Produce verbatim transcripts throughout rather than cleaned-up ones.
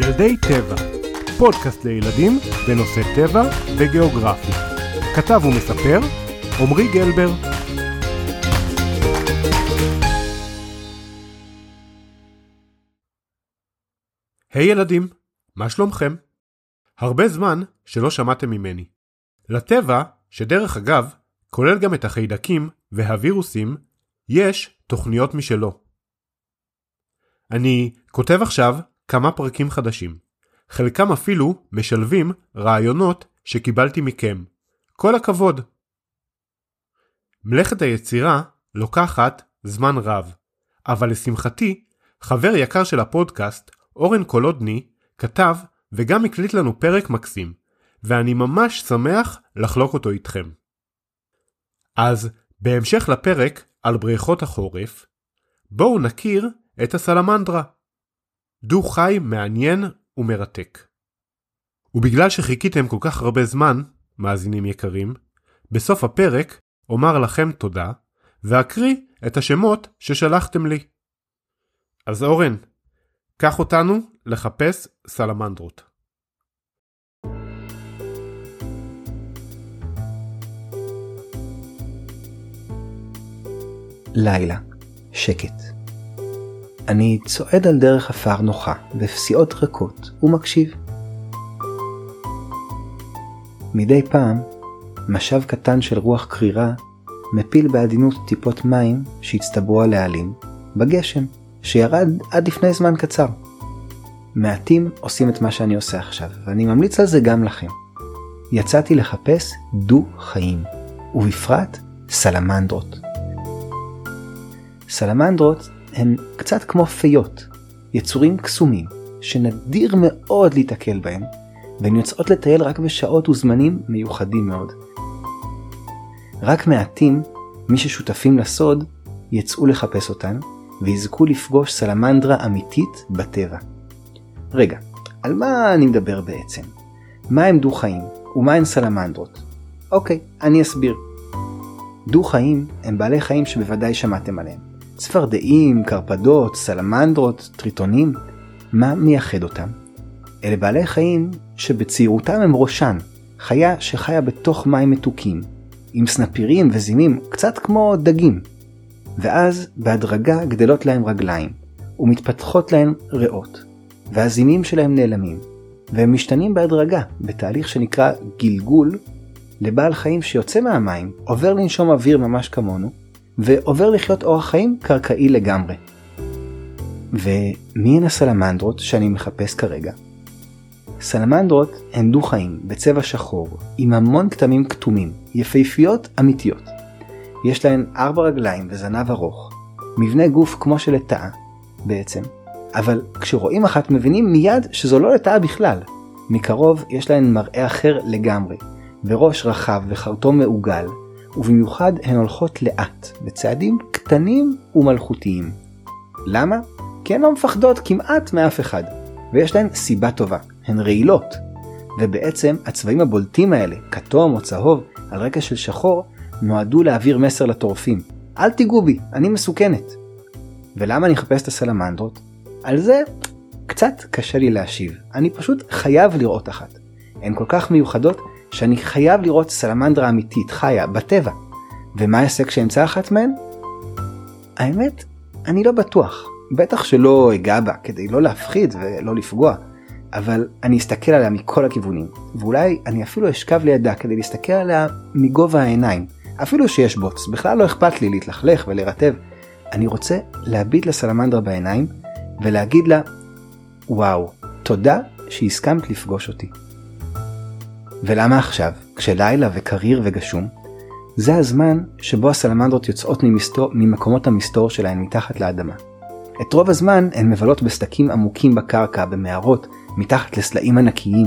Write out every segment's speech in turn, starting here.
ילדי טבע, פודקאסט לילדים בנושא טבע וגיאוגרפיה. כתב ומספר, עומרי גלבר. היי ילדים, מה שלומכם? הרבה זמן שלא שמעתם ממני. לטבע, שדרך אגב, כולל גם את החיידקים והווירוסים, יש תוכניות משלו. אני כותב עכשיו כמה פרקים חדשים. חלקם אפילו משלבים רעיונות שקיבלתי מכם. כל הכבוד. מלאכת היצירה לוקחת זמן רב, אבל לשמחתי, חבר יקר של הפודקאסט, אורן קולודני, כתב וגם הקליט לנו פרק מקסים, ואני ממש שמח לחלוק אותו איתכם. אז בהמשך לפרק על בריכות החורף, בואו נכיר את הסלמנדרה. דו חיים מעניין ומרתק. ובגלל שחיכיתם כל כך הרבה זמן, מאזינים יקרים, בסוף הפרק אומר לכם תודה, ואקריא את השמות ששלחתם לי. אז אורן, קח אותנו לחפש סלמנדרות. לילה, שקט. אני צועד על דרך אפר נוחה, בפסיעות ריקות, ומקשיב. מדי פעם, משב קטן של רוח קרירה, מפיל בעדינות טיפות מים שהצטברו על העלים, בגשם, שירד עד לפני זמן קצר. מעטים עושים את מה שאני עושה עכשיו, ואני ממליץ על זה גם לכם. יצאתי לחפש דו חיים, ובפרט סלמנדרות. סלמנדרות הן קצת כמו פיות, יצורים קסומים, שנדיר מאוד להתקל בהם, והן יוצאות לטייל רק בשעות וזמנים מיוחדים מאוד. רק מעטים, מי ששותפים לסוד, יצאו לחפש אותן, ויזכו לפגוש סלמנדרה אמיתית בטבע. רגע, על מה אני מדבר בעצם? מה הם דו חיים, ומה הן סלמנדרות? אוקיי, אני אסביר. דו חיים הם בעלי חיים שבוודאי שמעתם עליהם. צפרדעים, קרפדות, סלמנדרות, טריטונים. מה מייחד אותם? אלה בעלי חיים שבצעירותם הם ראשן, חיה שחיה בתוך מים מתוקים, עם סנפירים וזימים, קצת כמו דגים. ואז בהדרגה גדלות להם רגליים, ומתפתחות להם ריאות, והזימים שלהם נעלמים, והם משתנים בהדרגה, בתהליך שנקרא גלגול, לבעל חיים שיוצא מהמים, עובר לנשום אוויר ממש כמונו, ועובר לחיות אורח חיים קרקעי לגמרי. ומי הן הסלמנדרות שאני מחפש כרגע? סלמנדרות הן דו חיים בצבע שחור, עם המון כתמים כתומים, יפהפיות אמיתיות. יש להן ארבע רגליים וזנב ארוך, מבנה גוף כמו של לטאה בעצם, אבל כשרואים אחת מבינים מיד שזו לא לטאה בכלל. מקרוב יש להן מראה אחר לגמרי, וראש רחב וחרטום מעוגל, ובמיוחד הן הולכות לאט, בצעדים קטנים ומלכותיים. למה? כי הן לא מפחדות כמעט מאף אחד, ויש להן סיבה טובה, הן רעילות. ובעצם הצבעים הבולטים האלה, כתום או צהוב, על רקע של שחור, נועדו להעביר מסר לטורפים. אל תיגעו בי, אני מסוכנת. ולמה אני אחפש את הסלמנדרות? על זה קצת קשה לי להשיב. אני פשוט חייב לראות אחת. הן כל כך מיוחדות שאני חייב לראות סלמנדרה אמיתית, חיה, בטבע. ומה יעשה כשאמצא אחת מהן? האמת, אני לא בטוח. בטח שלא אגע בה, כדי לא להפחיד ולא לפגוע. אבל אני אסתכל עליה מכל הכיוונים. ואולי אני אפילו אשכב לידה כדי להסתכל עליה מגובה העיניים. אפילו שיש בוץ, בכלל לא אכפת לי להתלכלך ולרטב. אני רוצה להביט לסלמנדרה בעיניים ולהגיד לה, וואו, תודה שהסכמת לפגוש אותי. ולמה עכשיו, כשלילה וקריר וגשום? זה הזמן שבו הסלמנדרות יוצאות ממסתור, ממקומות המסתור שלהן מתחת לאדמה. את רוב הזמן הן מבלות בסדקים עמוקים בקרקע, במערות, מתחת לסלעים ענקיים.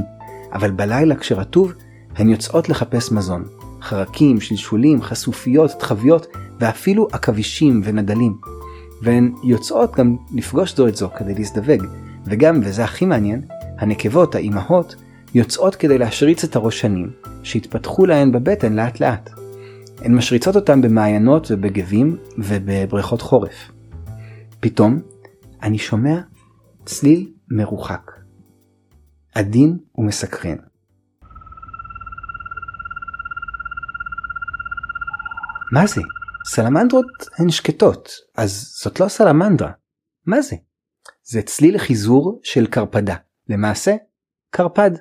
אבל בלילה כשרטוב, הן יוצאות לחפש מזון. חרקים, שלשולים, חשופיות, תחביות, ואפילו עכבישים ונדלים. והן יוצאות גם לפגוש זו את זו כדי להזדווג. וגם, וזה הכי מעניין, הנקבות, האימהות, יוצאות כדי להשריץ את הראשנים, שהתפתחו להן בבטן לאט לאט. הן משריצות אותם במעיינות ובגבים ובבריכות חורף. פתאום, אני שומע צליל מרוחק. עדין ומסקרן. מה זה? סלמנדרות הן שקטות, אז זאת לא סלמנדרה. מה זה? זה צליל חיזור של קרפדה. למעשה, קרפד,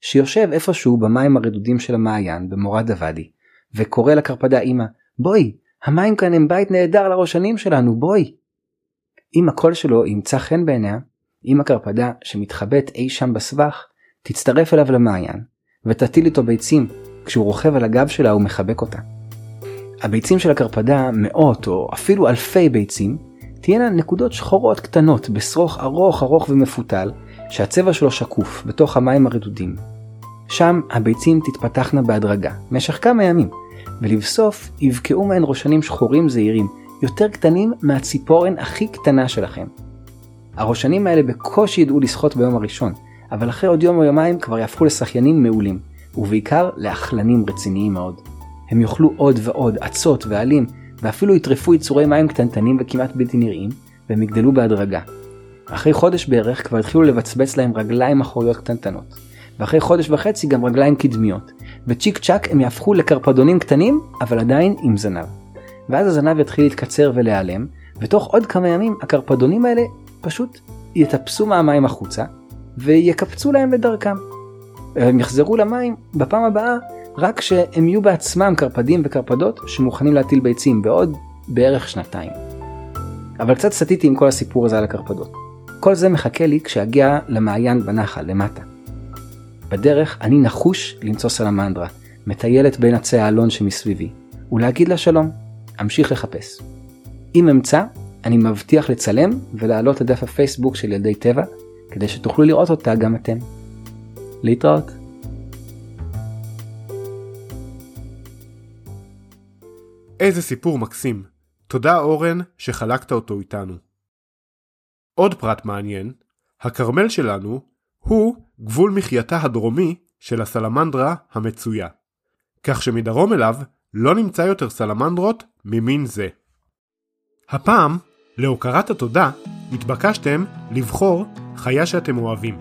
שיושב איפשהו במים הרדודים של המעיין במורד הוודי, וקורא לקרפדה, אמא, בואי, המים כאן הם בית נהדר לראשנים שלנו, בואי. אם הקול שלו ימצא חן בעיניה, אם הקרפדה שמתחבט אי שם בסבך, תצטרף אליו למעיין, ותטיל איתו ביצים, כשהוא רוכב על הגב שלה ומחבק אותה. הביצים של הקרפדה, מאות או אפילו אלפי ביצים, תהיינה נקודות שחורות קטנות בשרוך ארוך ארוך ומפותל, שהצבע שלו שקוף בתוך המים הרדודים. שם הביצים תתפתחנה בהדרגה, משך כמה ימים, ולבסוף יבקעו מהן ראשנים שחורים זעירים, יותר קטנים מהציפורן הכי קטנה שלכם. הראשנים האלה בקושי ידעו לשחות ביום הראשון, אבל אחרי עוד יום או יומיים כבר יהפכו לשחיינים מעולים, ובעיקר לאכלנים רציניים מאוד. הם יאכלו עוד ועוד עצות ועלים, ואפילו יטרפו יצורי מים קטנטנים וכמעט בלתי נראים, והם יגדלו בהדרגה. אחרי חודש בערך כבר התחילו לבצבץ להם רגליים אחוריות קטנטנות, ואחרי חודש וחצי גם רגליים קדמיות, וצ'יק צ'ק הם יהפכו לקרפדונים קטנים, אבל עדיין עם זנב. ואז הזנב יתחיל להתקצר ולהיעלם, ותוך עוד כמה ימים הקרפדונים האלה פשוט יטפסו מהמים החוצה, ויקפצו להם לדרכם. הם יחזרו למים בפעם הבאה, רק שהם יהיו בעצמם קרפדים וקרפדות שמוכנים להטיל ביצים בעוד בערך שנתיים. אבל קצת סתיתי עם כל הסיפור הזה על הקרפדות. כל זה מחכה לי כשהגיע למעיין בנחל, למטה. בדרך אני נחוש למצוא סלמנדרה, מטיילת בין עצי האלון שמסביבי, ולהגיד לה שלום, אמשיך לחפש. אם אמצא, אני מבטיח לצלם ולהעלות לדף הפייסבוק של ילדי טבע, כדי שתוכלו לראות אותה גם אתם. להתראות. איזה סיפור מקסים. תודה אורן שחלקת אותו איתנו. עוד פרט מעניין, הכרמל שלנו הוא גבול מחייתה הדרומי של הסלמנדרה המצויה, כך שמדרום אליו לא נמצא יותר סלמנדרות ממין זה. הפעם, להוקרת התודה, התבקשתם לבחור חיה שאתם אוהבים,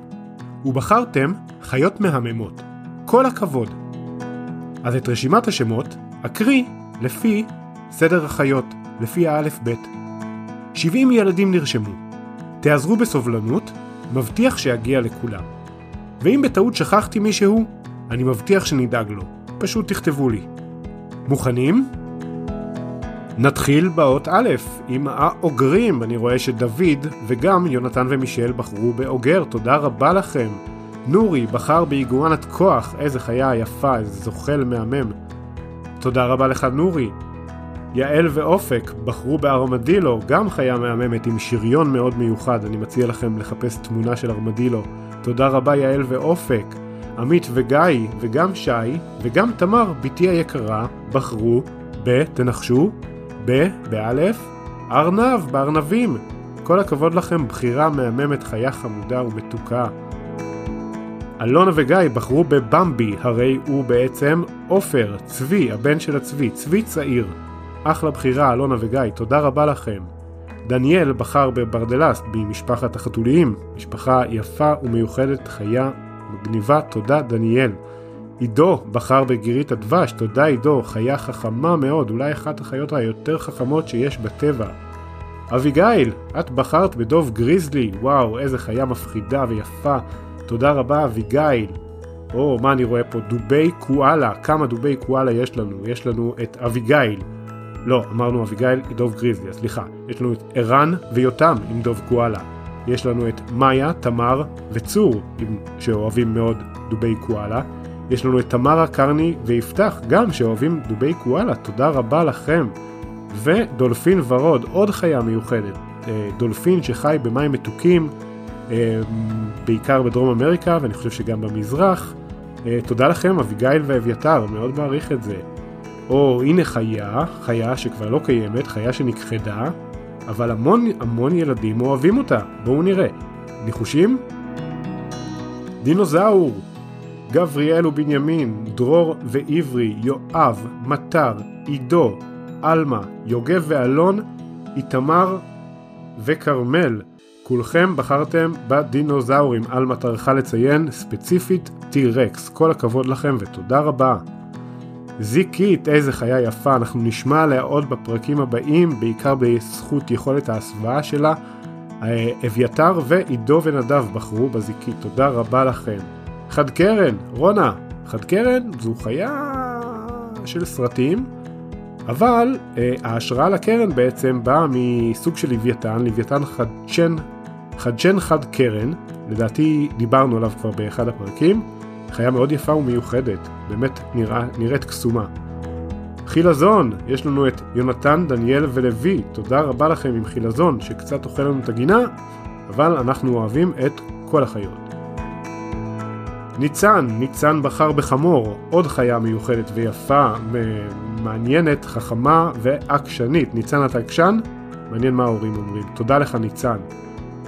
ובחרתם חיות מהממות. כל הכבוד. אז את רשימת השמות אקריא לפי סדר החיות, לפי האלף בית. שבעים ילדים נרשמו. תעזרו בסובלנות, מבטיח שיגיע לכולם. ואם בטעות שכחתי מישהו, אני מבטיח שנדאג לו. פשוט תכתבו לי. מוכנים? נתחיל באות א' עם האוגרים. אני רואה שדוד וגם יונתן ומישל בחרו באוגר. תודה רבה לכם. נורי בחר באיגואנת כוח. איזה חיה יפה, איזה זוחל מהמם. תודה רבה לך נורי. יעל ואופק בחרו בארמדילו, גם חיה מהממת עם שריון מאוד מיוחד. אני מציע לכם לחפש תמונה של ארמדילו. תודה רבה יעל ואופק. עמית וגיא וגם שי וגם תמר ביתי היקרה בחרו ב, תנחשו, ב, באלף, ארנב, בארנבים. כל הכבוד לכם, בחירה מהממת, חיה חמודה ומתוקה. אלונה וגיא בחרו בבמבי, הרי הוא בעצם אופר, צבי, הבן של הצבי, צבי צעיר. אחלה בחירה אלונה וגיא, תודה רבה לכם. דניאל בחר בברדלס, במשפחת החתוליים, משפחה יפה ומיוחדת, חיה מגניבה, תודה דניאל. עידו בחר בגירית הדבש, תודה עידו, חיה חכמה מאוד, אולי אחת החיות היותר חכמות שיש בטבע. אביגיל, את בחרת בדוב גריזלי, וואו, איזה חיה מפחידה ויפה, תודה רבה אביגיל. או, מה אני רואה פה, דובי קואלה, כמה דובי קואלה יש לנו? יש לנו את אביגיל, לא, אמרנו אביגיל, דוב גריזלי, סליחה, יש לנו את ערן ויותם עם דוב קואלה, יש לנו את מאיה, תמר וצור, עם... שאוהבים מאוד דובי קואלה, יש לנו את תמרה קרני ויפתח גם שאוהבים דובי קואלה, תודה רבה לכם. ודולפין ורוד, עוד חיה מיוחדת, דולפין שחי במים מתוקים, בעיקר בדרום אמריקה ואני חושב שגם במזרח, תודה לכם אביגיל ואביתר, מאוד מעריך את זה. או הנה חיה, חיה שכבר לא קיימת, חיה שנכחדה, אבל המון המון ילדים אוהבים אותה, בואו נראה, ניחושים? דינוזאור, גבריאל ובנימין, דרור ועברי, יואב, מטר, עידו, אלמה, יוגב ואלון, איתמר וכרמל. כולכם בחרתם בדינוזאורים, על מטרחה לציין ספציפית טי-רקס, כל הכבוד לכם ותודה רבה. זיקית, איזה חיה יפה, אנחנו נשמע עליה עוד בפרקים הבאים, בעיקר בזכות יכולת ההסוואה שלה. אביתר ועידו ונדב בחרו בזיקית, תודה רבה לכם. חד קרן, רונה, חד קרן זו חיה של סרטים, אבל אה, ההשראה לקרן בעצם באה מסוג של לוויתן, לוויתן חדשן, חדשן חד קרן, לדעתי דיברנו עליו כבר באחד הפרקים, חיה מאוד יפה ומיוחדת, באמת נראה, נראית קסומה. חילזון, יש לנו את יונתן, דניאל ולוי, תודה רבה לכם עם חילזון שקצת אוכל לנו את הגינה, אבל אנחנו אוהבים את כל החיות. ניצן, ניצן בחר בחמור, עוד חיה מיוחדת ויפה, מעניינת, חכמה ועקשנית. ניצן אתה עקשן? מעניין מה ההורים אומרים, תודה לך ניצן.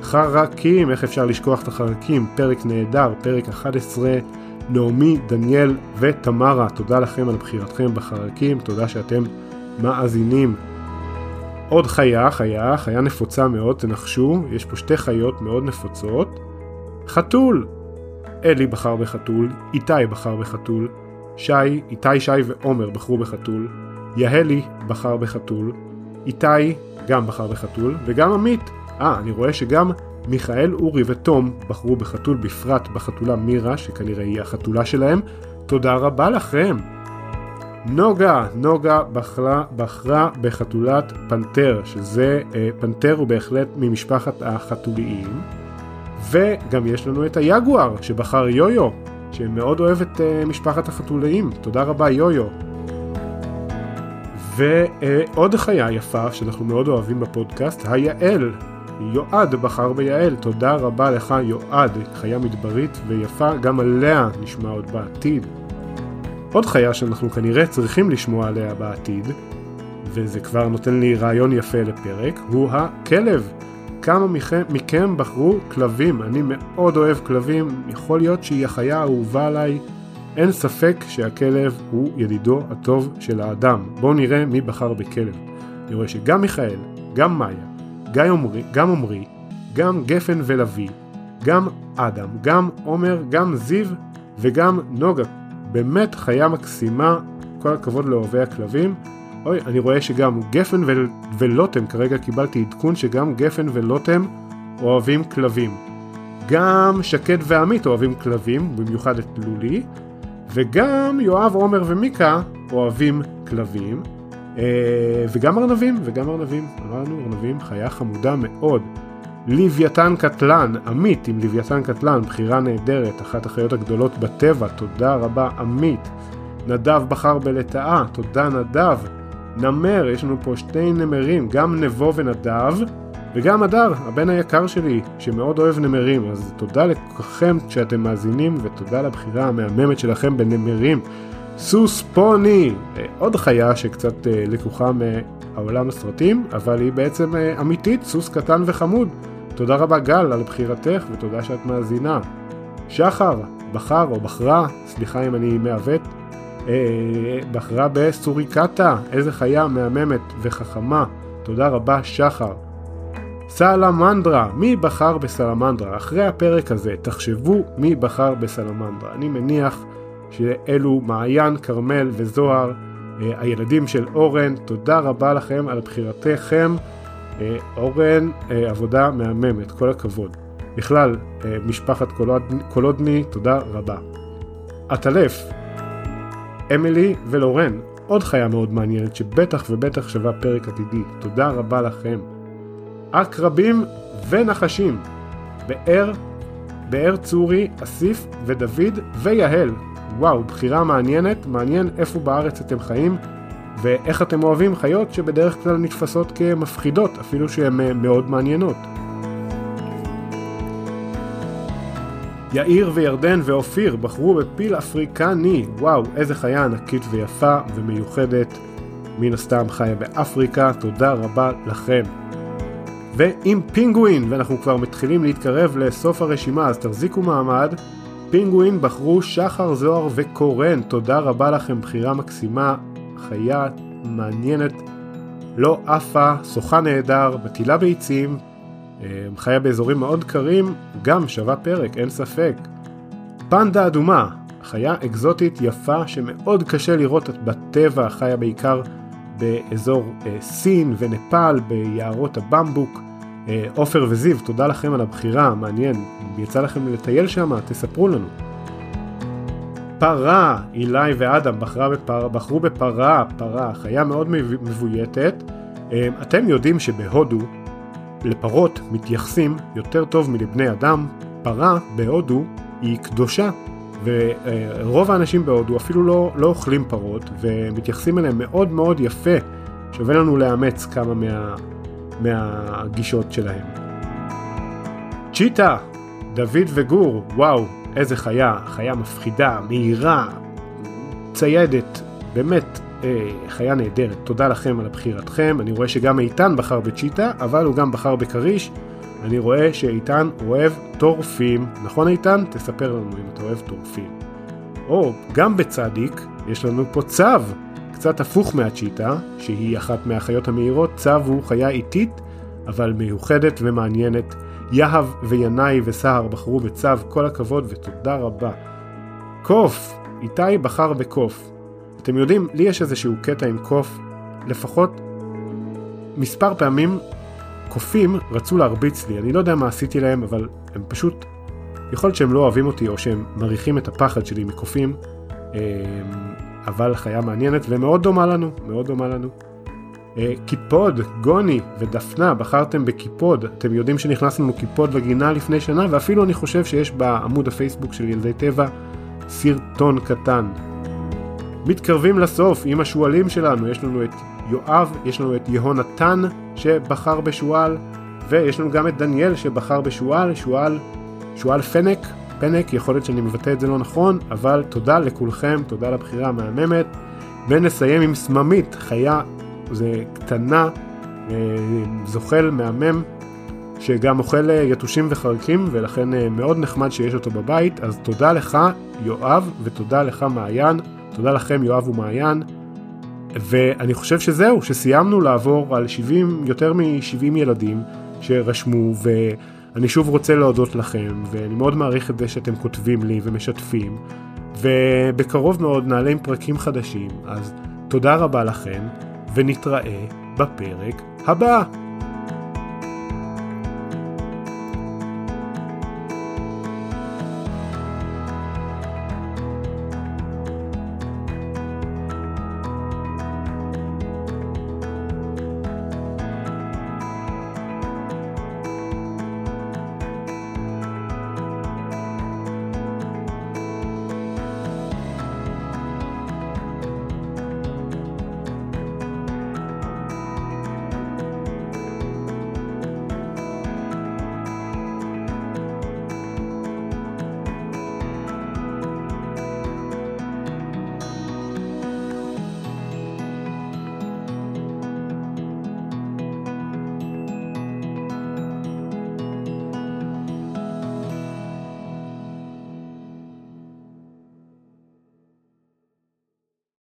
חרקים, איך אפשר לשכוח את החרקים, פרק נהדר, פרק אחת עשרה, נעמי, דניאל ותמרה, תודה לכם על בחירתכם בחרקים, תודה שאתם מאזינים. עוד חיה, חיה, חיה נפוצה מאוד, תנחשו, יש פה שתי חיות מאוד נפוצות. חתול, אלי בחר בחתול, איתי בחר בחתול, שי, איתי, שי ועומר בחרו בחתול, יהלי בחר בחתול, איתי גם בחר בחתול, וגם עמית. אה, אני רואה שגם מיכאל, אורי ותום בחרו בחתול, בפרט בחתולה מירה, שכנראה היא החתולה שלהם. תודה רבה לכם. נוגה, נוגה בחרה, בחרה בחתולת פנטר, שזה אה, פנטר הוא בהחלט ממשפחת החתוליים. וגם יש לנו את היגואר שבחר יויו, שמאוד אוהב את אה, משפחת החתוליים. תודה רבה יויו. ועוד אה, חיה יפה שאנחנו מאוד אוהבים בפודקאסט, היעל. יועד בחר ביעל, תודה רבה לך יועד, חיה מדברית ויפה, גם עליה נשמע עוד בעתיד. עוד חיה שאנחנו כנראה צריכים לשמוע עליה בעתיד, וזה כבר נותן לי רעיון יפה לפרק, הוא הכלב. כמה מכם, מכם בחרו כלבים, אני מאוד אוהב כלבים, יכול להיות שהיא החיה האהובה עליי, אין ספק שהכלב הוא ידידו הטוב של האדם. בואו נראה מי בחר בכלב. אני רואה שגם מיכאל, גם מאיה, גם עומרי, גם עומרי, גם גפן ולוי, גם אדם, גם עומר, גם זיו וגם נוגה. באמת חיה מקסימה, כל הכבוד לאוהבי הכלבים. אוי, אני רואה שגם גפן ול... ולוטם, כרגע קיבלתי עדכון שגם גפן ולוטם אוהבים כלבים. גם שקד ועמית אוהבים כלבים, במיוחד את לולי, וגם יואב, עומר ומיקה אוהבים כלבים. וגם ארנבים, וגם ארנבים, אמרנו ארנבים, חיה חמודה מאוד. לוויתן קטלן, עמית עם לוויתן קטלן, בחירה נהדרת, אחת החיות הגדולות בטבע, תודה רבה עמית. נדב בחר בלטאה, תודה נדב. נמר, יש לנו פה שתי נמרים, גם נבו ונדב, וגם אדר, הבן היקר שלי, שמאוד אוהב נמרים, אז תודה לכם שאתם מאזינים, ותודה לבחירה המהממת שלכם בנמרים. סוס פוני, עוד חיה שקצת לקוחה מהעולם הסרטים, אבל היא בעצם אמיתית, סוס קטן וחמוד. תודה רבה גל על בחירתך ותודה שאת מאזינה. שחר, בחר או בחרה, סליחה אם אני מעוות, בחרה בסוריקטה, איזה חיה מהממת וחכמה, תודה רבה שחר. סלמנדרה, מי בחר בסלמנדרה? אחרי הפרק הזה תחשבו מי בחר בסלמנדרה, אני מניח שאלו מעיין, כרמל וזוהר, הילדים של אורן, תודה רבה לכם על בחירתכם, אורן, עבודה מהממת, כל הכבוד. בכלל, משפחת קולודני, תודה רבה. עטלף, אמילי ולורן, עוד חיה מאוד מעניינת שבטח ובטח שווה פרק עתידי, תודה רבה לכם. עקרבים ונחשים, באר, באר צורי, אסיף ודוד ויהל, וואו, בחירה מעניינת, מעניין איפה בארץ אתם חיים ואיך אתם אוהבים חיות שבדרך כלל נתפסות כמפחידות, אפילו שהן מאוד מעניינות. יאיר וירדן ואופיר בחרו בפיל אפריקני, וואו, איזה חיה ענקית ויפה ומיוחדת, מן הסתם חיה באפריקה, תודה רבה לכם. ועם פינגווין, ואנחנו כבר מתחילים להתקרב לסוף הרשימה, אז תחזיקו מעמד, פינגווין בחרו שחר, זוהר וקורן, תודה רבה לכם, בחירה מקסימה, חיה מעניינת, לא עפה, שוחה נהדר, מטילה ביצים, חיה באזורים מאוד קרים, גם שווה פרק, אין ספק. פנדה אדומה, חיה אקזוטית יפה שמאוד קשה לראות בטבע, חיה בעיקר באזור סין ונפל, ביערות הבמבוק, אופר וזיו, תודה לכם על הבחירה, מעניין, יצא לכם לטייל שם, תספרו לנו. פרה, אילי ואדם בחרה בפרה, בחרו בפרה, פרה, חיה מאוד מבויתת. אתם יודעים שבהודו לפרות מתייחסים יותר טוב מלבני אדם, פרה בהודו היא קדושה, ורוב האנשים בהודו אפילו לא, לא אוכלים פרות, ומתייחסים אליהם מאוד מאוד יפה, שווה לנו לאמץ כמה מה, מהגישות שלהם. צ'יטה, דוד וגור, וואו, איזה חיה, חיה מפחידה, מהירה, ציידת, באמת אה, חיה נהדרת, תודה לכם על הבחירתכם. אני רואה שגם איתן בחר בצ'יטה, אבל הוא גם בחר בקריש. אני רואה שאיתן אוהב טורפים, נכון איתן? תספר לנו אם אתה אוהב טורפים. או, גם בצדיק, יש לנו פה צו, קצת הפוך מהצ'יטה, שהיא אחת מהחיות המהירות. צו הוא חיה איטית, אבל מיוחדת ומעניינת. יהב וינאי וסהר בחרו בצו, כל הכבוד ותודה רבה. קוף, איתי בחר בקוף. אתם יודעים, לי יש איזשהו קטע עם קוף, לפחות מספר פעמים קופים רצו להרביץ לי, אני לא יודע מה עשיתי להם, אבל הם פשוט, יכול להיות שהם לא אוהבים אותי, או שהם מריחים את הפחד שלי מקופים, אבל חיה מעניינת ומאוד דומה לנו, מאוד דומה לנו. כיפוד, גוני ודפנה, בחרתם בכיפוד. אתם יודעים שנכנסנו כיפוד לגינה לפני שנה, ואפילו אני חושב שיש בעמוד הפייסבוק של ילדי טבע סרטון קטן. מתקרבים לסוף עם השועלים שלנו, יש לנו את יואב, יש לנו את יהונתן שבחר בשועל, ויש לנו גם את דניאל שבחר בשועל, שועל, שועל פנק, פנק, יכול להיות שאני מבטא את זה לא נכון, אבל תודה לכולכם, תודה לבחירה המהממת. ונסיים עם סממית, חיה זה קטנה, זוחל מהמם, שגם אוכל יתושים וחרקים, ולכן מאוד נחמד שיש אותו בבית, אז תודה לך יואב ותודה לך מעיין, תודה לכם יואב ומעיין. ואני חושב שזהו, שסיימנו לעבור על שבעים, יותר מ-שבעים ילדים שרשמו, ואני שוב רוצה להודות לכם, ואני מאוד מעריך את זה שאתם כותבים לי ומשתפים, ובקרוב מאוד נעלה עם פרקים חדשים, אז תודה רבה לכם, ונתראה בפרק הבא.